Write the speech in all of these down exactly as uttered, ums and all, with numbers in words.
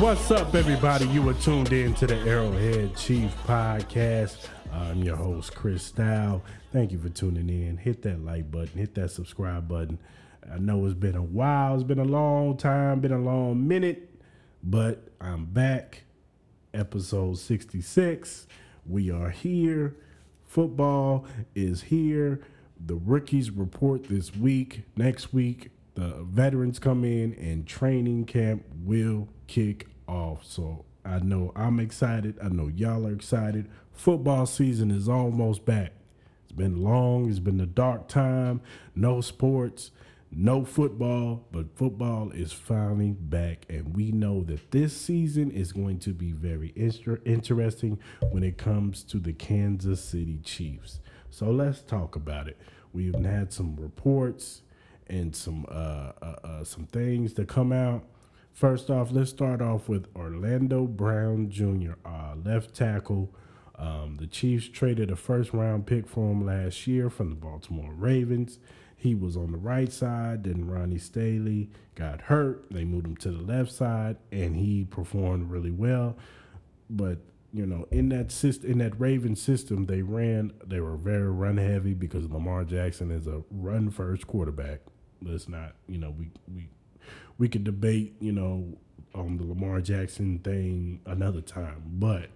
What's up, everybody? You are tuned in to the Arrowhead Chief Podcast. I'm your host, Chris Style. Thank you for tuning in. Hit that like button. Hit that subscribe button. I know it's been a while. It's been a long time. Been a long minute. But I'm back. Episode sixty-six. We are here. Football is here. The rookies report this week. Next week, the veterans come in and training camp will kick off. So I know I'm excited. I know y'all are excited. Football season is almost back. It's been long. It's been a dark time. No sports, no football, but football is finally back. And we know that this season is going to be very inter- interesting when it comes to the Kansas City Chiefs. So let's talk about it. We've had some reports and some uh, uh, uh, some things to come out. First off, let's start off with Orlando Brown Junior, uh, left tackle. Um, the Chiefs traded a first-round pick for him last year from the Baltimore Ravens. He was on the right side, then Ronnie Stanley got hurt. They moved him to the left side, and he performed really well. But, you know, in that system, in that Ravens system, they ran. They were very run-heavy because Lamar Jackson is a run-first quarterback. Let's not, you know, we we we could debate, you know, on the Lamar Jackson thing another time, but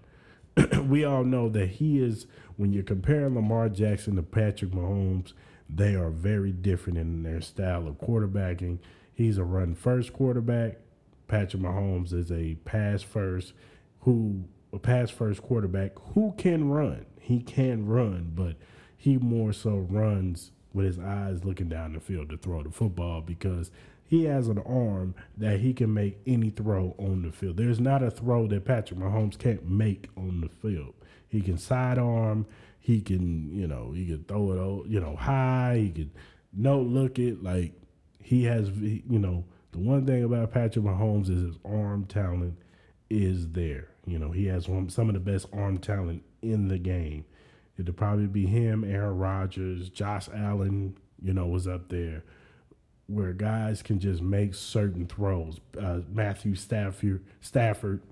we all know that he is, when you're comparing Lamar Jackson to Patrick Mahomes, they are very different in their style of quarterbacking. He's a run-first quarterback. Patrick Mahomes is a pass-first who a pass-first quarterback who can run. He can run, but he more so runs with his eyes looking down the field to throw the football because he has an arm that he can make any throw on the field. There's not a throw that Patrick Mahomes can't make on the field. He can sidearm. He can, you know, he can throw it, all, you know, high. He can no look it. Like, he has, you know, the one thing about Patrick Mahomes is his arm talent is there. You know, he has one, some of the best arm talent in the game. It'd probably be him, Aaron Rodgers, Josh Allen, you know, was up there, where guys can just make certain throws. Uh, Matthew Stafford, Stafford,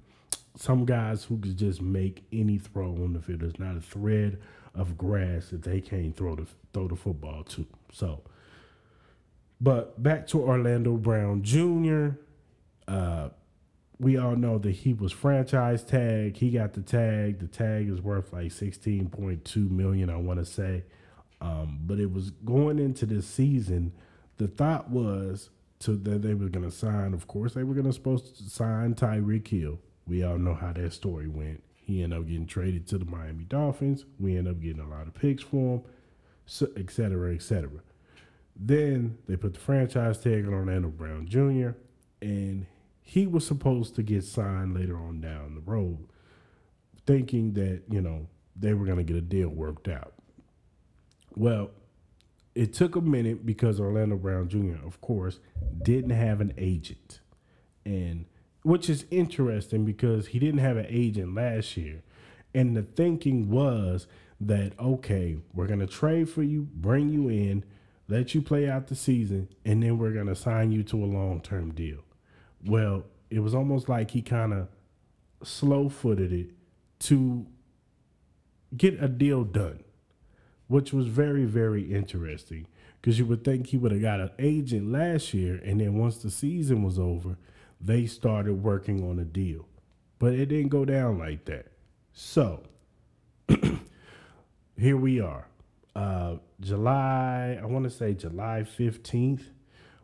some guys who can just make any throw on the field. There's not a thread of grass that they can't throw the throw the football to. So, but back to Orlando Brown Junior Uh, we all know that he was franchise tag. He got the tag. The tag is worth like sixteen point two million dollars, I want to say. Um, but it was going into this season. The thought was to that they were going to sign. Of course, they were going to supposed to sign Tyreek Hill. We all know how that story went. He ended up getting traded to the Miami Dolphins. We ended up getting a lot of picks for him, so et cetera, et cetera. Then they put the franchise tag on Orlando Brown Junior, and he was supposed to get signed later on down the road, thinking that, you know, they were going to get a deal worked out. Well, it took a minute because Orlando Brown Junior, of course, didn't have an agent, and which is interesting because he didn't have an agent last year. And the thinking was that, okay, we're going to trade for you, bring you in, let you play out the season, and then we're going to sign you to a long-term deal. Well, it was almost like he kind of slow-footed it to get a deal done, which was very, very interesting because you would think he would have got an agent last year, and then once the season was over, they started working on a deal. But it didn't go down like that. So here we are. Uh, July, I want to say July fifteenth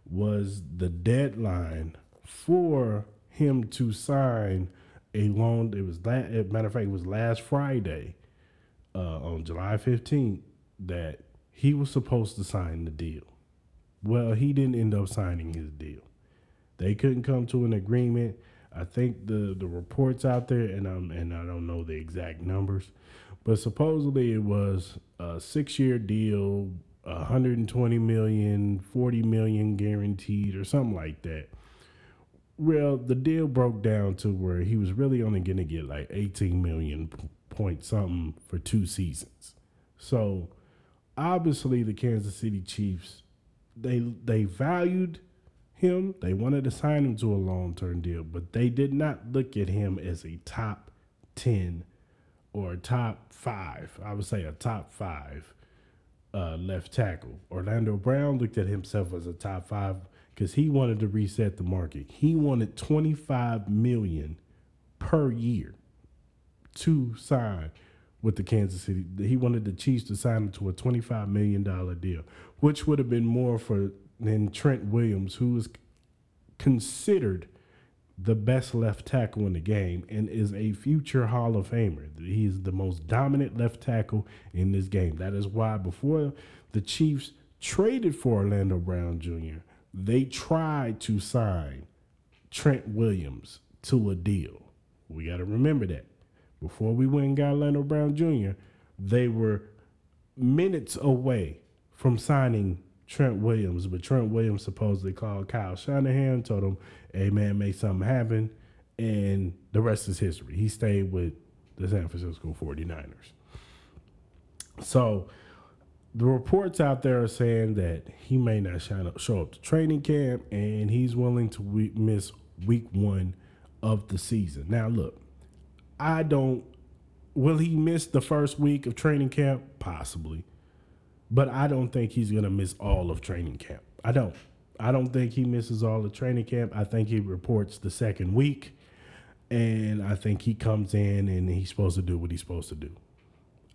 was the deadline for him to sign a loan. It was that, as a matter of fact, it was last Friday uh, on July fifteenth. That he was supposed to sign the deal. Well, he didn't end up signing his deal. They couldn't come to an agreement. I think the, the reports out there, and um, and I don't know the exact numbers, but supposedly it was a six-year deal, one hundred twenty million dollars, forty million dollars guaranteed or something like that. Well, the deal broke down to where he was really only going to get like eighteen million dollars point something for two seasons. So, obviously, the Kansas City Chiefs, they they valued him. They wanted to sign him to a long-term deal, but they did not look at him as a top ten or top five. I would say a top five uh, left tackle. Orlando Brown looked at himself as a top five because he wanted to reset the market. He wanted twenty-five million dollars per year to sign with the Kansas City. He wanted the Chiefs to sign him to a twenty-five million dollars deal, which would have been more for than Trent Williams, who is considered the best left tackle in the game and is a future Hall of Famer. He is the most dominant left tackle in this game. That is why before the Chiefs traded for Orlando Brown Junior, they tried to sign Trent Williams to a deal. We got to remember that. Before we went and got Orlando Brown Junior, they were minutes away from signing Trent Williams, but Trent Williams supposedly called Kyle Shanahan, told him, hey, man, make something happen, and the rest is history. He stayed with the San Francisco forty-niners. So the reports out there are saying that he may not show up to training camp, and he's willing to miss week one of the season. Now, look, I don't – will he miss the first week of training camp? Possibly. But I don't think he's going to miss all of training camp. I don't. I don't think he misses all of training camp. I think he reports the second week, and I think he comes in and he's supposed to do what he's supposed to do.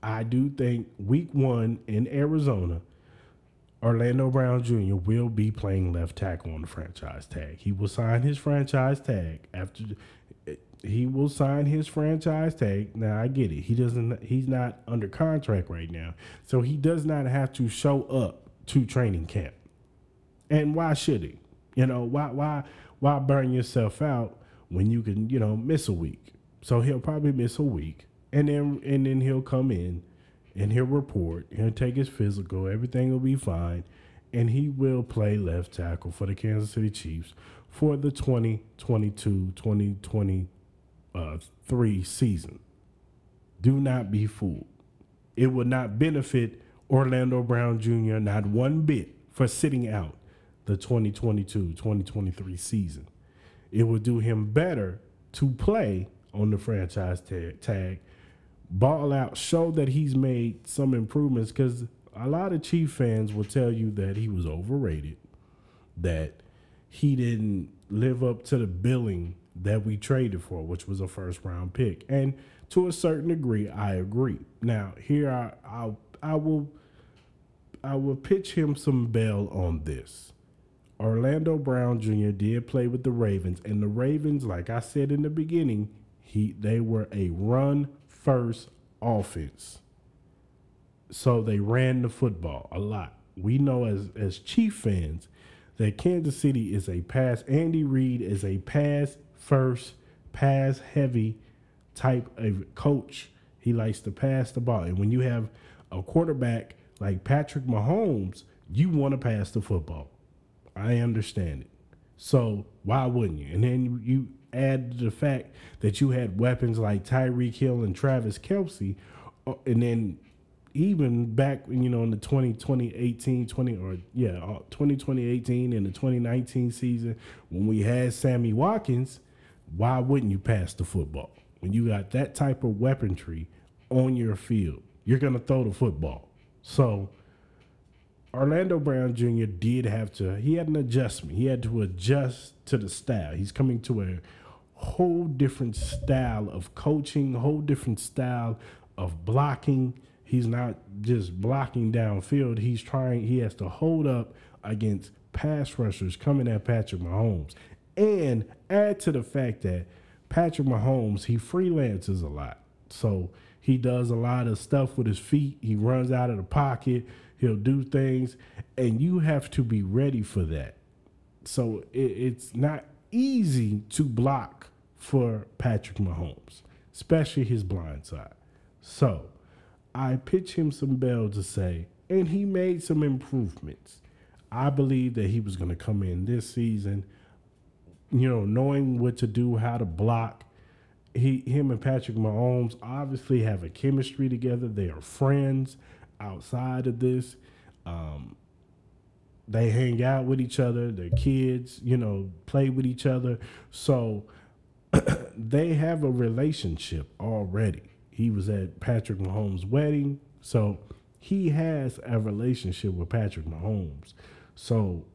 I do think week one in Arizona, Orlando Brown Junior will be playing left tackle on the franchise tag. He will sign his franchise tag after – He will sign his franchise tag. Now, I get it. He doesn't. He's not under contract right now, so he does not have to show up to training camp. And why should he? You know, why why why burn yourself out when you can, you know, miss a week? So he'll probably miss a week, and then and then he'll come in, and he'll report. He'll take his physical. Everything will be fine, and he will play left tackle for the Kansas City Chiefs for the twenty twenty-two twenty twenty-three Uh, three season. Do not be fooled. It would not benefit Orlando Brown Junior not one bit for sitting out the twenty twenty-two twenty twenty-three season. It would do him better to play on the franchise tag, tag ball out, show that he's made some improvements, because a lot of Chief fans will tell you that he was overrated, that he didn't live up to the billing that we traded for, which was a first-round pick. And to a certain degree, I agree. Now, here I, I I will I will pitch him some bail on this. Orlando Brown Junior did play with the Ravens, and the Ravens, like I said in the beginning, he they were a run-first offense. So they ran the football a lot. We know as, as Chief fans that Kansas City is a pass. Andy Reid is a pass first, pass heavy type of coach. He likes to pass the ball. And when you have a quarterback like Patrick Mahomes, you want to pass the football. I understand it. So why wouldn't you? And then you add the fact that you had weapons like Tyreek Hill and Travis Kelce. And then even back, you know, in the twenty twenty, eighteen, twenty, or yeah, twenty twenty, eighteen and the twenty nineteen season, when we had Sammy Watkins, why wouldn't you pass the football? When you got that type of weaponry on your field, you're going to throw the football. So Orlando Brown Junior did have to, he had an adjustment. He had to adjust to the style. He's coming to a whole different style of coaching, a whole different style of blocking. He's not just blocking downfield. He's trying, he has to hold up against pass rushers coming at Patrick Mahomes. And add to the fact that Patrick Mahomes, he freelances a lot. So he does a lot of stuff with his feet. He runs out of the pocket. He'll do things. And you have to be ready for that. So it, it's not easy to block for Patrick Mahomes, especially his blind side. So I pitch him some bail to say, and he made some improvements. I believe that he was going to come in this season, you know, knowing what to do, how to block. He, him and Patrick Mahomes obviously have a chemistry together. They are friends outside of this. Um, They hang out with each other. Their kids, you know, play with each other. So they have a relationship already. He was at Patrick Mahomes' wedding. So he has a relationship with Patrick Mahomes. So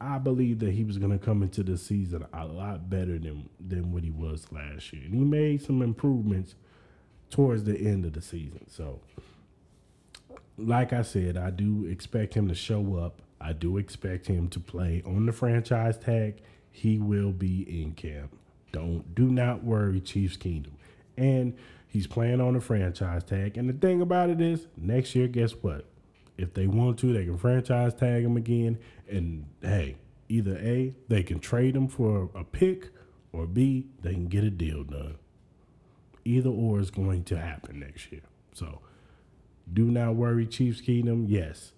I believe that he was going to come into this season a lot better than, than what he was last year. And he made some improvements towards the end of the season. So, like I said, I do expect him to show up. I do expect him to play on the franchise tag. He will be in camp. Don't, do not worry, Chiefs Kingdom. And he's playing on the franchise tag. And the thing about it is, next year, guess what? If they want to, they can franchise tag him again. And, hey, either A, they can trade him for a pick, or B, they can get a deal done. Either or is going to happen next year. So, do not worry, Chiefs Kingdom. Yes,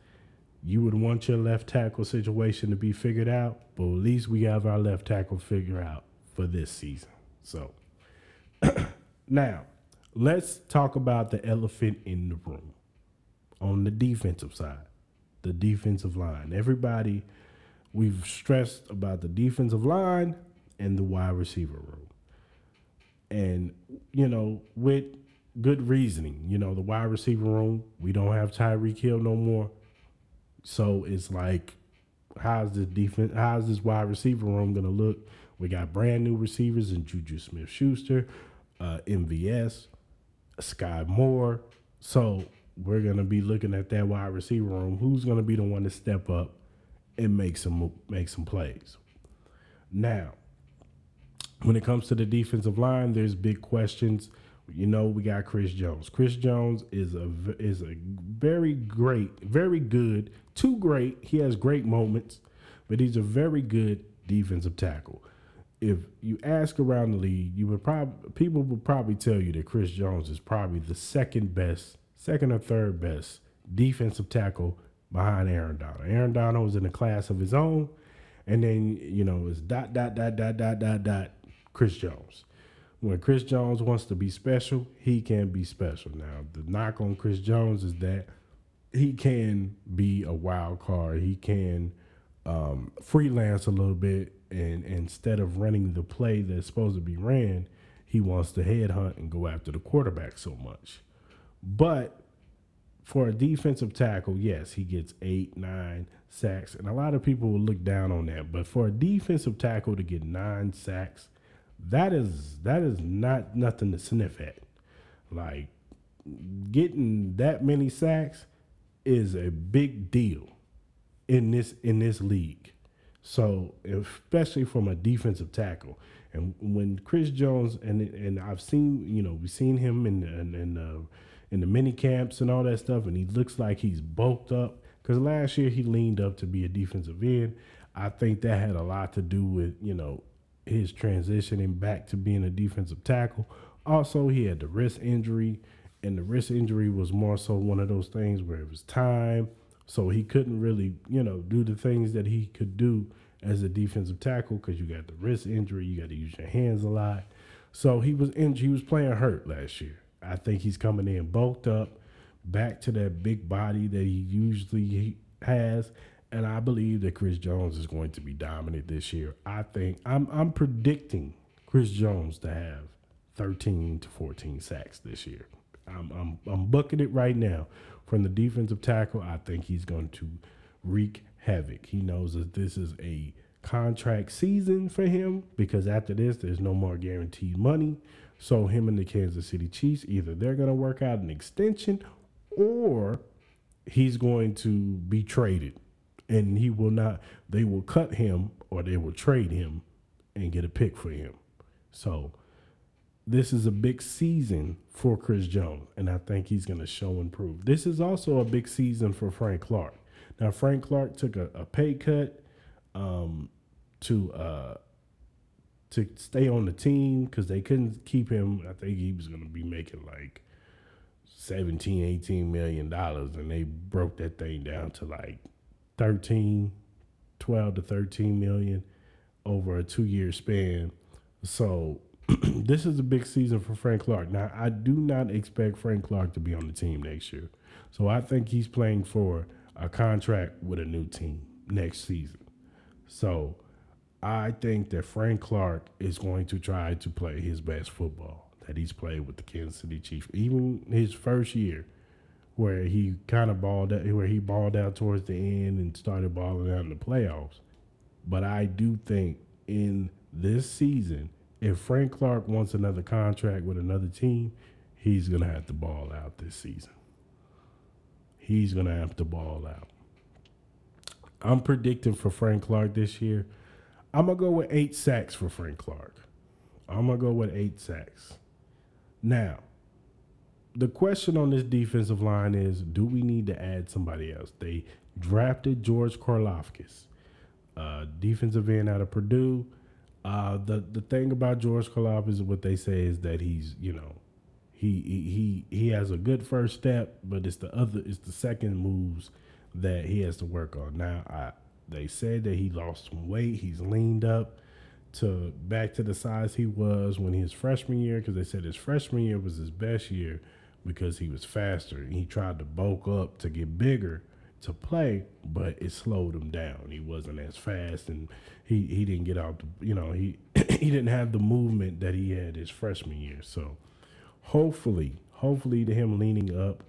you would want your left tackle situation to be figured out, but at least we have our left tackle figured out for this season. So, now, let's talk about the elephant in the room. On the defensive side, the defensive line. Everybody, we've stressed about the defensive line and the wide receiver room. And, you know, with good reasoning, you know, the wide receiver room, we don't have Tyreek Hill no more. So it's like, how's this defense, how's this wide receiver room going to look? We got brand new receivers in Juju Smith-Schuster, uh, M V S, Skyy Moore. So we're going to be looking at that wide receiver room. Who's going to be the one to step up and make some make some plays? Now, when it comes to the defensive line, there's big questions. You know, we got Chris Jones. Chris Jones is a is a very great, very good, too great. He has great moments, but he's a very good defensive tackle. If you ask around the league, you would probably people would probably tell you that Chris Jones is probably the second best, second or third best defensive tackle behind Aaron Donald. Aaron Donald was in a class of his own, and then, you know, it's dot, dot, dot, dot, dot, dot, dot, Chris Jones. When Chris Jones wants to be special, he can be special. Now, the knock on Chris Jones is that he can be a wild card. He can um, freelance a little bit, and, and instead of running the play that's supposed to be ran, he wants to headhunt and go after the quarterback so much. But for a defensive tackle, yes, he gets eight, nine sacks. And a lot of people will look down on that. But for a defensive tackle to get nine sacks, that is that is not nothing to sniff at. Like, getting that many sacks is a big deal in this in this league. So, especially from a defensive tackle. And when Chris Jones, and and I've seen, you know, we've seen him in in, in uh, in the mini camps and all that stuff, and he looks like he's bulked up, because last year he leaned up to be a defensive end. I think that had a lot to do with, you know, his transitioning back to being a defensive tackle. Also, he had the wrist injury, and the wrist injury was more so one of those things where it was time, so he couldn't really, you know, do the things that he could do as a defensive tackle, because you got the wrist injury, you got to use your hands a lot. So he was in, he was playing hurt last year. I think he's coming in bulked up, back to that big body that he usually has, and I believe that Chris Jones is going to be dominant this year. I think I'm I'm predicting Chris Jones to have thirteen to fourteen sacks this year. I'm I'm I'm booking it right now. From the defensive tackle, I think he's going to wreak havoc. He knows that this is a contract season for him, because after this, there's no more guaranteed money. So him and the Kansas City Chiefs, either they're going to work out an extension, or he's going to be traded, and he will not, they will cut him, or they will trade him and get a pick for him. So this is a big season for Chris Jones, and I think he's going to show and prove. This is also a big season for Frank Clark. Now, Frank Clark took a, a pay cut um, to uh, to stay on the team, because they couldn't keep him. I think he was going to be making like seventeen, eighteen million dollars, and they broke that thing down to like thirteen, twelve to thirteen million over a two-year span. So this is a big season for Frank Clark. Now, I do not expect Frank Clark to be on the team next year. So I think he's playing for a contract with a new team. next season. So I think that Frank Clark is going to try to play his best football that he's played with the Kansas City Chiefs. Even his first year where he kind of balled out, where he balled out towards the end and started balling out in the playoffs. But I do think in this season, if Frank Clark wants another contract with another team, he's going to have to ball out this season. He's going to have to ball out. I'm predicting for Frank Clark this year, I'm going to go with eight sacks for Frank Clark. I'm going to go with eight sacks. Now, the question on this defensive line is, do we need to add somebody else? They drafted George Karlaftis, uh, defensive end out of Purdue. Uh, the the thing about George Karlaftis is what they say is that he's, you know, he he he has a good first step, but it's the other it's the second moves that he has to work on. Now, I they said that he lost some weight. He's leaned up to back to the size he was when his freshman year, because they said his freshman year was his best year because he was faster. He tried to bulk up to get bigger to play, but it slowed him down. He wasn't as fast, and he, he didn't get out the, you know, he he didn't have the movement that he had his freshman year. So hopefully, hopefully to him leaning up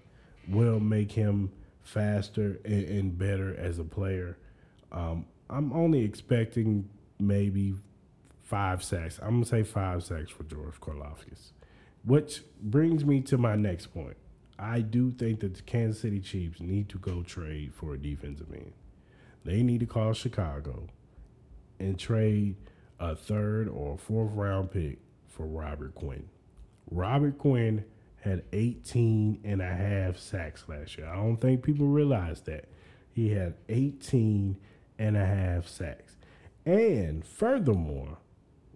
will make him faster and, and better as a player. Um, I'm only expecting maybe five sacks. I'm going to say five sacks for George Karlaftis, which brings me to my next point. I do think that the Kansas City Chiefs need to go trade for a defensive end. They need to call Chicago and trade a third or fourth round pick for Robert Quinn. Robert Quinn had eighteen and a half sacks last year. I don't think people realize that. He had eighteen and a half sacks. And furthermore,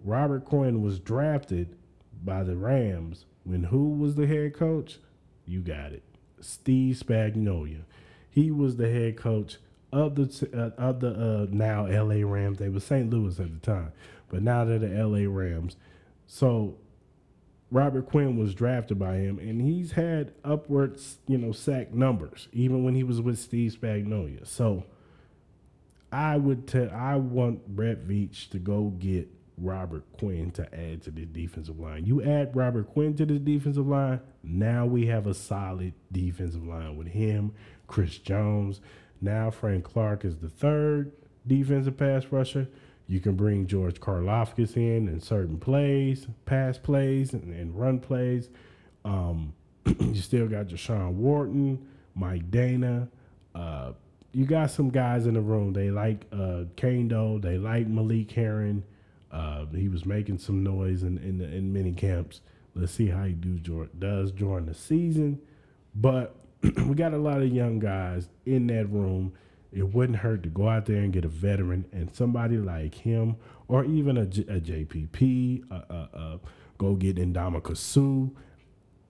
Robert Quinn was drafted by the Rams when who was the head coach? You got it. Steve Spagnuolo. He was the head coach of the uh, of the uh, now L A Rams. They were Saint Louis at the time, but now they're the L A Rams. So Robert Quinn was drafted by him, and he's had upwards, you know, sack numbers even when he was with Steve Spagnuolo. So I would tell I want Brett Veach to go get Robert Quinn to add to the defensive line. You add Robert Quinn to the defensive line, now we have a solid defensive line with him, Chris Jones. Now Frank Clark is the third defensive pass rusher. You can bring George Karlaftis in in certain plays, pass plays, and, and run plays. Um, you still got Deshaun Wharton, Mike Dana. Uh, you got some guys in the room. They like uh, Kendo. They like Malik Herron. Uh, he was making some noise in in, the, in mini camps. Let's see how he do, does during the season. But we got a lot of young guys in that room. It wouldn't hurt to go out there and get a veteran and somebody like him, or even a, J, a J P P, a, a, a go get Ndamukong Suh.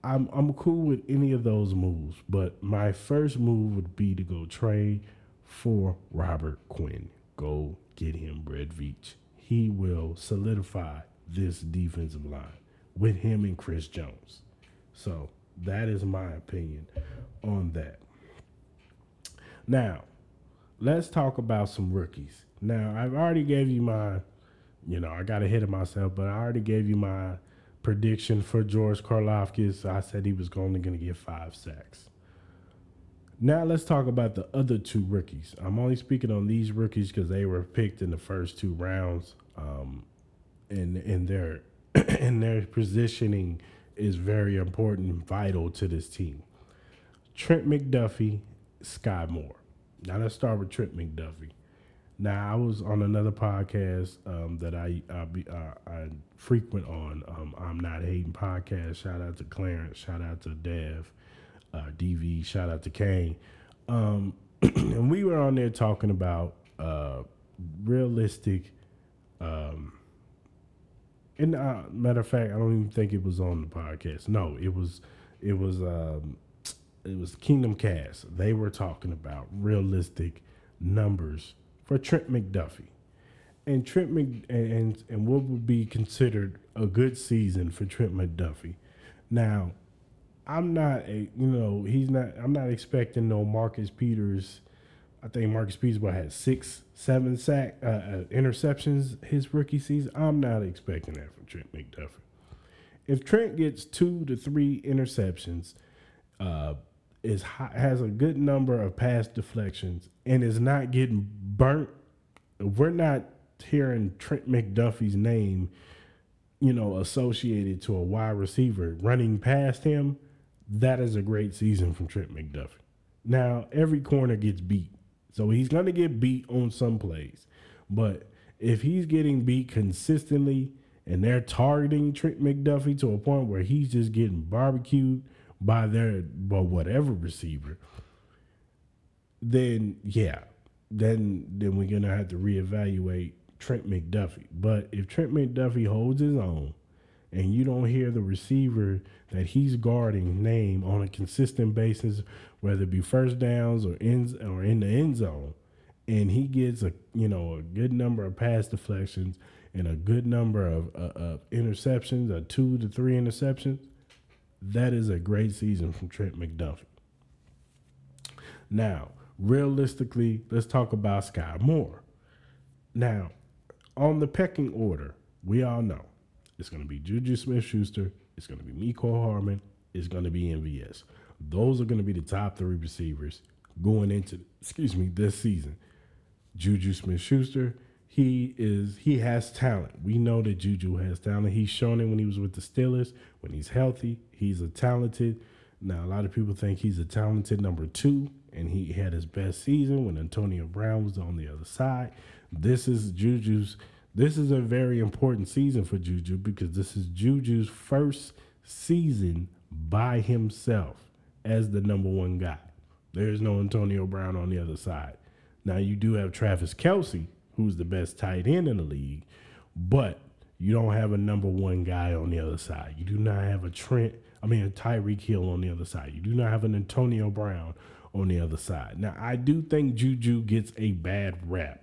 I'm I'm cool with any of those moves, but my first move would be to go trade for Robert Quinn. Go get him, Brett Veach. He will solidify this defensive line with him and Chris Jones. So that is my opinion on that. Now, let's talk about some rookies. Now, I've already gave you my, you know, I got ahead of myself, but I already gave you my prediction for George Karlaftis. I said he was only going to get five sacks. Now let's talk about the other two rookies. I'm only speaking on these rookies because they were picked in the first two rounds, um, and and their and their positioning is very important and vital to this team. Trent McDuffie, Skyy Moore. Now let's start with Trent McDuffie. Now I was on another podcast um, that I I, be, uh, I frequent on. Um, I'm Not Hating Podcast. Shout out to Clarence. Shout out to Dev. Uh, D V, shout out to Kane. Um, and we were on there talking about uh, realistic. Um, and uh, matter of fact, I don't even think it was on the podcast. No, it was, it was, um, it was Kingdom Cast. They were talking about realistic numbers for Trent McDuffie, and Trent Mc, and and what would be considered a good season for Trent McDuffie. Now, I'm not a, you know, he's not, I'm not expecting no Marcus Peters I think Marcus Peters had six, seven sack uh, uh, interceptions his rookie season. I'm not expecting that from Trent McDuffie. If Trent gets two to three interceptions, uh, is high, has a good number of pass deflections, and is not getting burnt, we're not hearing Trent McDuffie's name, you know, associated to a wide receiver running past him. That is a great season from Trent McDuffie. Now, every corner gets beat. So he's going to get beat on some plays. But if he's getting beat consistently and they're targeting Trent McDuffie to a point where he's just getting barbecued by their by whatever receiver, then, yeah, then, then we're going to have to reevaluate Trent McDuffie. But if Trent McDuffie holds his own and you don't hear the receiver that he's guarding name on a consistent basis, whether it be first downs or ends or in the end zone, and he gets a you know a good number of pass deflections and a good number of, uh, of interceptions, a two to three interceptions, that is a great season from Trent McDuffie. Now, realistically, let's talk about Skyy Moore. Now, on the pecking order, we all know it's going to be Juju Smith-Schuster, it's going to be Mecole Hardman, it's going to be M V S. Those are going to be the top three receivers going into, excuse me, this season. Juju Smith-Schuster, he is, he has talent. We know that Juju has talent. He's shown it when he was with the Steelers. When he's healthy, he's a talented. Now, a lot of people think he's a talented number two, and he had his best season when Antonio Brown was on the other side. This is Juju's. This is a very important season for Juju because this is Juju's first season by himself as the number one guy. There's no Antonio Brown on the other side. Now, you do have Travis Kelce, who's the best tight end in the league, but you don't have a number one guy on the other side. You do not have a Trent, I mean, a Tyreek Hill on the other side. You do not have an Antonio Brown on the other side. Now, I do think Juju gets a bad rap.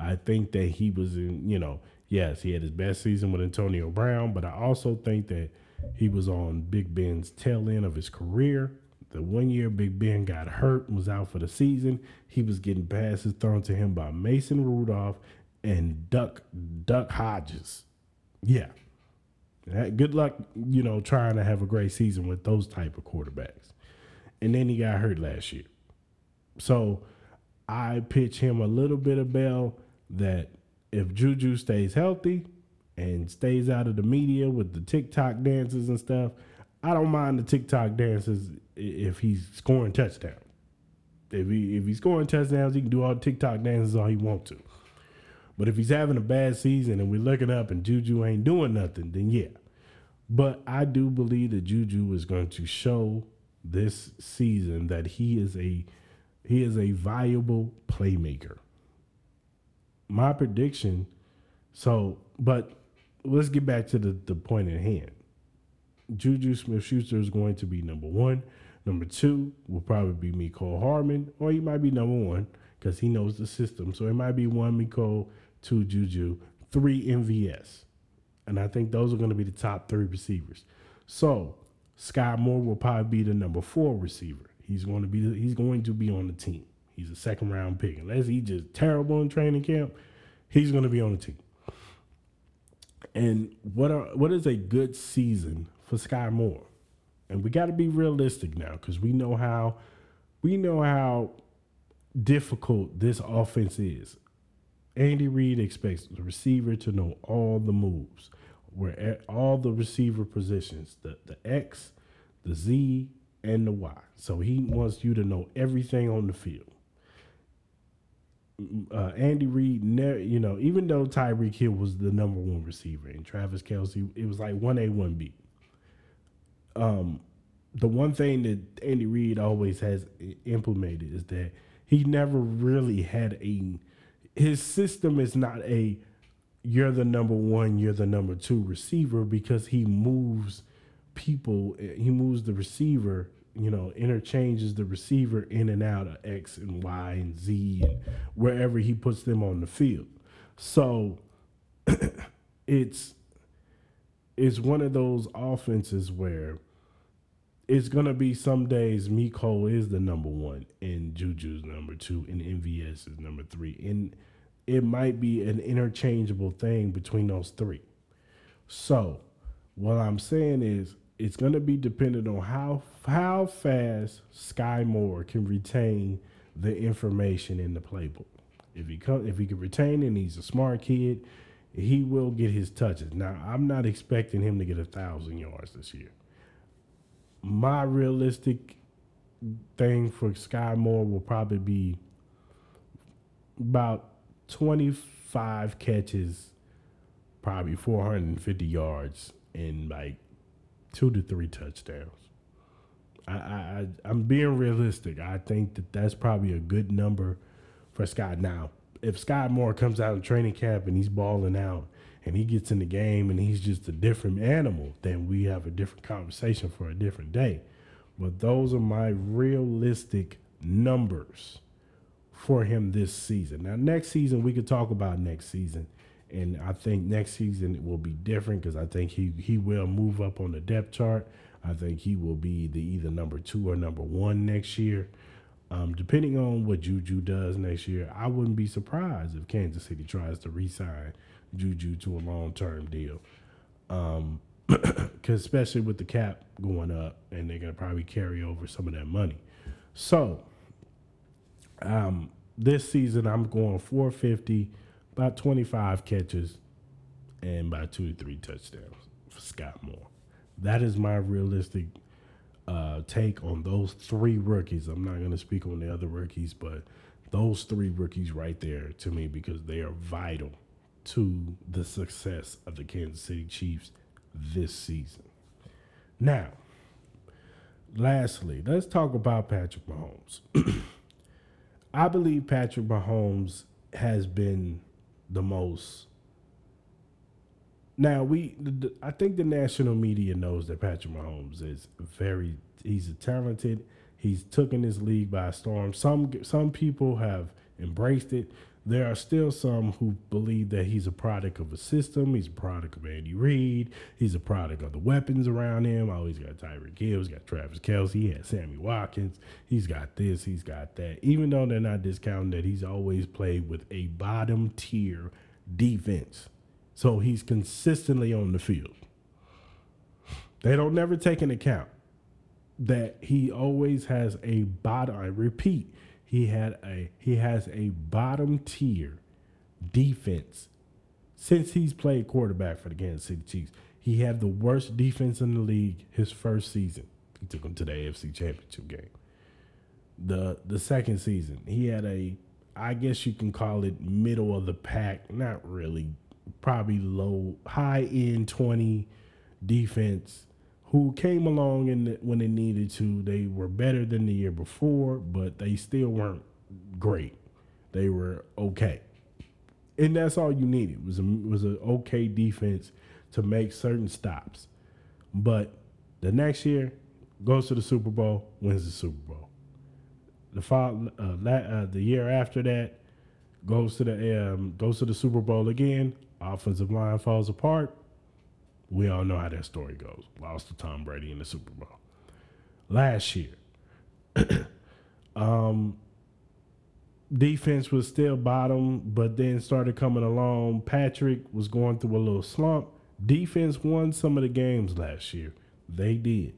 I think that he was in, you know, yes, he had his best season with Antonio Brown, but I also think that he was on Big Ben's tail end of his career. The one year Big Ben got hurt, was out for the season. He was getting passes thrown to him by Mason Rudolph and Duck Duck Hodges. Yeah. Good luck, you know, trying to have a great season with those type of quarterbacks. And then he got hurt last year. So I pitch him a little bit of bell that if Juju stays healthy and stays out of the media with the TikTok dances and stuff, I don't mind the TikTok dances if he's scoring touchdowns. If he if he's scoring touchdowns, he can do all the TikTok dances all he wants to. But if he's having a bad season and we look it up and Juju ain't doing nothing, then yeah. But I do believe that Juju is going to show this season that he is a he is a viable playmaker. My prediction, so, but let's get back to the, the point at hand. Juju Smith-Schuster is going to be number one. Number two will probably be Mecole Hardman, or he might be number one because he knows the system. So it might be one Mecole, two Juju, three M V S. And I think those are going to be the top three receivers. So Skyy Moore will probably be the number four receiver. He's going to be he's going to be on the team. He's a second round pick. Unless he's just terrible in training camp, he's going to be on the team. And what are what is a good season for Skyy Moore? And we got to be realistic now because we know how we know how difficult this offense is. Andy Reid expects the receiver to know all the moves, where at all the receiver positions, the the X, the Z, and the why. So he wants you to know everything on the field. Uh, Andy Reid, never, you know, even though Tyreek Hill was the number one receiver and Travis Kelce, it was like one A, one B. Um, the one thing that Andy Reid always has implemented is that he never really had a, his system is not a, you're the number one, you're the number two receiver because he moves people, he moves the receiver, you know, interchanges the receiver in and out of X and Y and Z and wherever he puts them on the field. So it's it's one of those offenses where it's going to be some days Mecole is the number one and Juju's number two and M V S is number three. And it might be an interchangeable thing between those three. So what I'm saying is it's going to be dependent on how how fast Skyy Moore can retain the information in the playbook. If he come, if he can retain it and he's a smart kid, he will get his touches. Now, I'm not expecting him to get one thousand yards this year. My realistic thing for Skyy Moore will probably be about twenty-five catches, probably four hundred fifty yards, and like two to three touchdowns. I, I, I'm being realistic. I think that that's probably a good number for Skyy. Now, if Skyy Moore comes out in training camp and he's balling out and he gets in the game and he's just a different animal, then we have a different conversation for a different day. But those are my realistic numbers for him this season. Now, next season, we could talk about next season. And I think next season it will be different because I think he, he will move up on the depth chart. I think he will be the either number two or number one next year. Um, depending on what Juju does next year, I wouldn't be surprised if Kansas City tries to re-sign Juju to a long-term deal. Um, 'cause especially with the cap going up, and they're going to probably carry over some of that money. So um, this season I'm going four fifty, about twenty-five catches, and about two to three touchdowns for Skyy Moore. That is my realistic Uh, take on those three rookies. I'm not going to speak on the other rookies, but those three rookies right there to me, because they are vital to the success of the Kansas City Chiefs this season. Now, lastly, let's talk about Patrick Mahomes. I believe Patrick Mahomes has been the most Now, we, I think the national media knows that Patrick Mahomes is very, he's talented. He's taken this league by storm. Some some people have embraced it. There are still some who believe that he's a product of a system. He's a product of Andy Reid. He's a product of the weapons around him. Oh, he's got Tyreek Hill. He's got Travis Kelce. He had Sammy Watkins. He's got this. He's got that. Even though they're not discounting that he's always played with a bottom tier defense. So he's consistently on the field. They don't never take into account that he always has a bottom. I repeat, he had a he has a bottom tier defense since he's played quarterback for the Kansas City Chiefs. He had the worst defense in the league his first season. He took him to the A F C Championship game. The the second season, he had a, I guess you can call it middle of the pack, not really. Probably low, high-end twenty defense who came along in the, when they needed to. They were better than the year before, but they still weren't great. They were okay. And that's all you needed was a, was an okay defense to make certain stops. But the next year, goes to the Super Bowl, wins the Super Bowl. The, fall, uh, la, uh, the year after that, goes to the um, goes to the Super Bowl again. Offensive line falls apart. We all know how that story goes. Lost to Tom Brady in the Super Bowl last year. um, defense was still bottom, but then started coming along. Patrick was going through a little slump. Defense won some of the games last year. They did,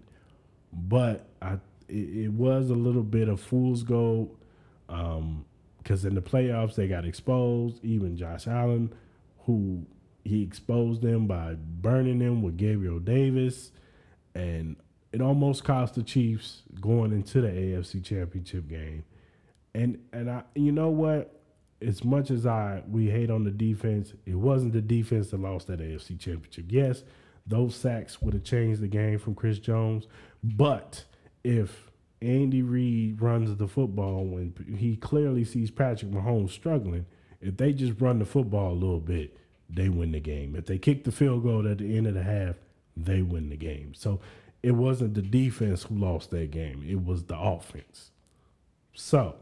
but I it, it was a little bit of fool's gold. Um, because in the playoffs they got exposed. Even Josh Allen, who he exposed them by burning them with Gabriel Davis. And it almost cost the Chiefs going into the A F C Championship game. And and I you know what? As much as I we hate on the defense, it wasn't the defense that lost that A F C Championship. Yes, those sacks would have changed the game from Chris Jones. But if Andy Reid runs the football when he clearly sees Patrick Mahomes struggling, if they just run the football a little bit, they win the game. If they kick the field goal at the end of the half, they win the game. So it wasn't the defense who lost that game. It was the offense. So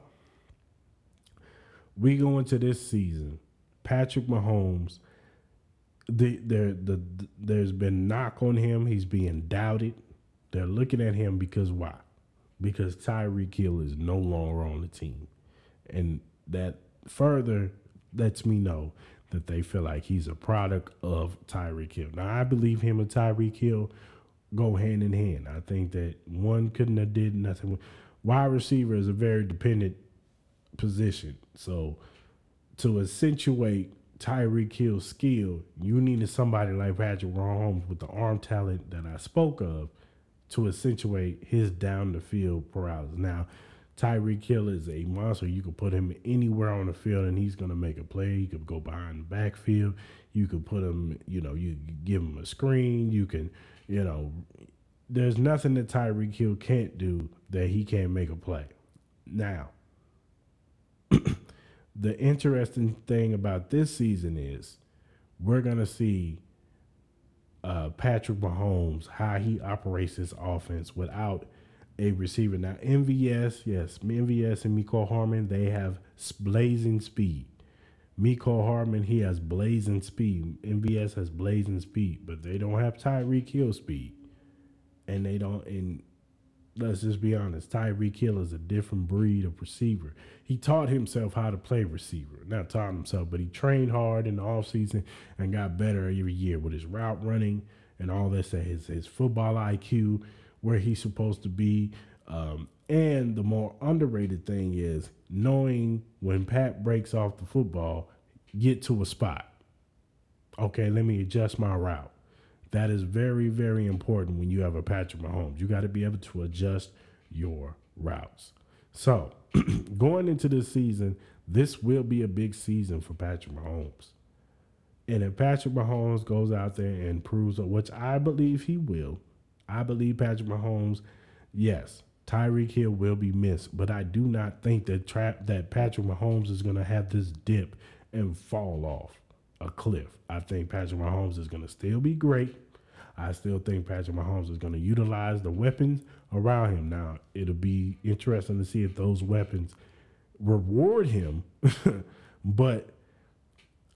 we go into this season, Patrick Mahomes, the, the, the, the, there's been knock on him. He's being doubted. They're looking at him because why? Because Tyreek Hill is no longer on the team. And that further lets me know that they feel like he's a product of Tyreek Hill. Now, I believe him and Tyreek Hill go hand in hand. I think that one couldn't have did nothing. Wide receiver is a very dependent position. So to accentuate Tyreek Hill's skill, you needed somebody like Patrick Mahomes with the arm talent that I spoke of to accentuate his down-the-field paralysis. Now, Tyreek Hill is a monster. You can put him anywhere on the field, and he's going to make a play. You could go behind the backfield. You could put him, you know, you give him a screen. You can, you know, there's nothing that Tyreek Hill can't do that he can't make a play. Now, the interesting thing about this season is we're going to see uh, Patrick Mahomes, how he operates his offense without a receiver. Now, M V S, yes, M V S and Mecole Hardman, they have blazing speed. Mecole Hardman, he has blazing speed. M V S has blazing speed, but they don't have Tyreek Hill speed. And they don't, and let's just be honest, Tyreek Hill is a different breed of receiver. He taught himself how to play receiver. Not taught himself, but he trained hard in the offseason and got better every year with his route running and all this, his, his football I Q, where he's supposed to be. Um, and the more underrated thing is knowing when Pat breaks off the football, get to a spot. Okay, let me adjust my route. That is very, very important when you have a Patrick Mahomes. You got to be able to adjust your routes. So going into this season, this will be a big season for Patrick Mahomes. And if Patrick Mahomes goes out there and proves, which I believe he will, I believe Patrick Mahomes, yes, Tyreek Hill will be missed, but I do not think that tra- that Patrick Mahomes is going to have this dip and fall off a cliff. I think Patrick Mahomes is going to still be great. I still think Patrick Mahomes is going to utilize the weapons around him. Now, it'll be interesting to see if those weapons reward him, but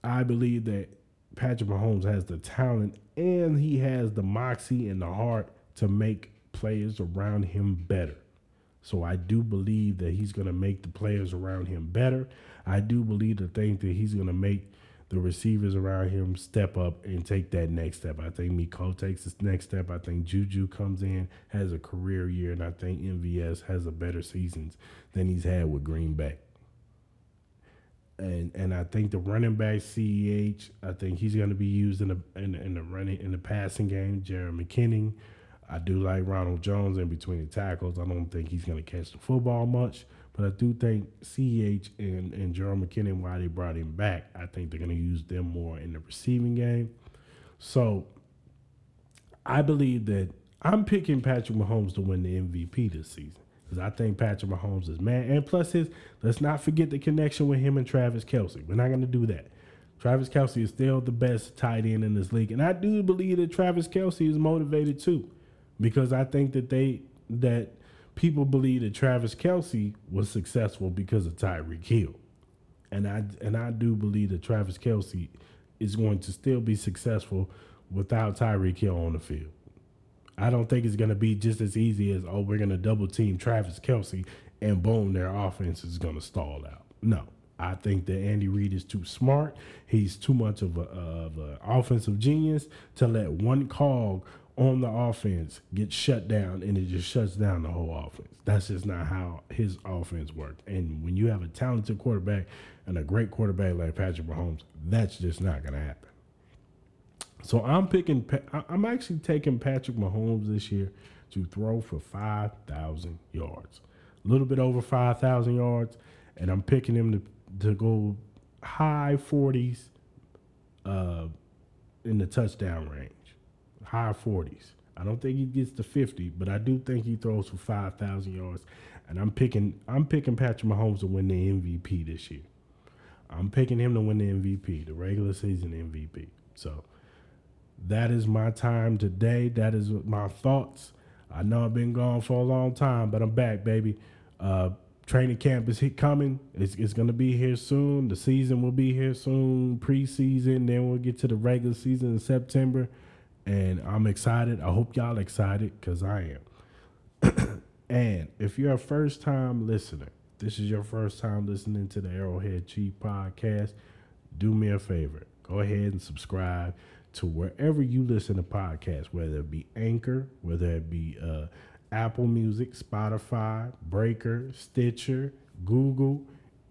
I believe that Patrick Mahomes has the talent and he has the moxie and the heart to make players around him better. So I do believe that he's going to make the players around him better. I do believe the thing that he's going to make the receivers around him step up and take that next step. I think Mecole takes this next step. I think Juju comes in, has a career year, and I think M V S has a better seasons than he's had with Green Bay. And and I think the running back C E H, I think he's going to be used in the in, in the running in the passing game. Jerick McKinnon, I do like Ronald Jones in between the tackles. I don't think he's going to catch the football much, but I do think C E H and and Jerick McKinnon, why they brought him back, I think they're going to use them more in the receiving game. So I believe that I'm picking Patrick Mahomes to win the M V P this season. I think Patrick Mahomes is mad. And plus his, let's not forget the connection with him and Travis Kelce. We're not going to do that. Travis Kelce is still the best tight end in this league. And I do believe that Travis Kelce is motivated too, because I think that they that people believe that Travis Kelce was successful because of Tyreek Hill. And I, and I do believe that Travis Kelce is going to still be successful without Tyreek Hill on the field. I don't think it's going to be just as easy as, oh, we're going to double team Travis Kelce and boom, their offense is going to stall out. No, I think that Andy Reid is too smart. He's too much of a, of an offensive genius to let one cog on the offense get shut down and it just shuts down the whole offense. That's just not how his offense works. And when you have a talented quarterback and a great quarterback like Patrick Mahomes, that's just not going to happen. So I'm picking, I'm actually taking Patrick Mahomes this year to throw for five thousand yards, a little bit over five thousand yards. And I'm picking him to, to go high forties uh, in the touchdown range, high forties. I don't think he gets to fifty, but I do think he throws for five thousand yards. And I'm picking, I'm picking Patrick Mahomes to win the M V P this year. I'm picking him to win the M V P, the regular season M V P. So that is my time today. That is my thoughts. I know I've been gone for a long time, but I'm back, baby. Uh, training camp is coming. It's, it's going to be here soon. The season will be here soon, preseason. Then we'll get to the regular season in September. And I'm excited. I hope y'all excited, because I am. And if you're a first-time listener, this is your first time listening to the Arrowhead Chief Podcast, do me a favor. Go ahead and subscribe to wherever you listen to podcasts, whether it be Anchor, whether it be uh, Apple Music, Spotify, Breaker, Stitcher, Google.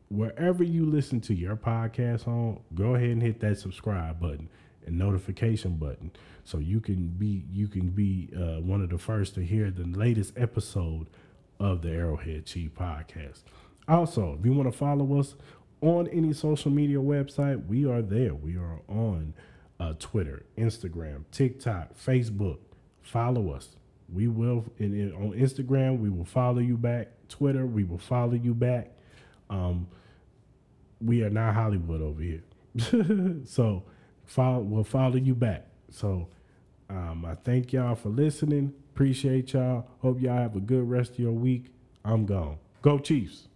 Wherever you listen to your podcast on, go ahead and hit that subscribe button and notification button, so you can be you can be uh, one of the first to hear the latest episode of the Arrowhead Chief Podcast. Also, if you want to follow us on any social media website, we are there. We are on uh, Twitter, Instagram, TikTok, Facebook. Follow us. We will and, and on Instagram. We will follow you back. Twitter, we will follow you back. Um, we are not Hollywood over here, so. Follow, we'll follow you back. So um, I thank y'all for listening. Appreciate y'all. Hope y'all have a good rest of your week. I'm gone. Go Chiefs.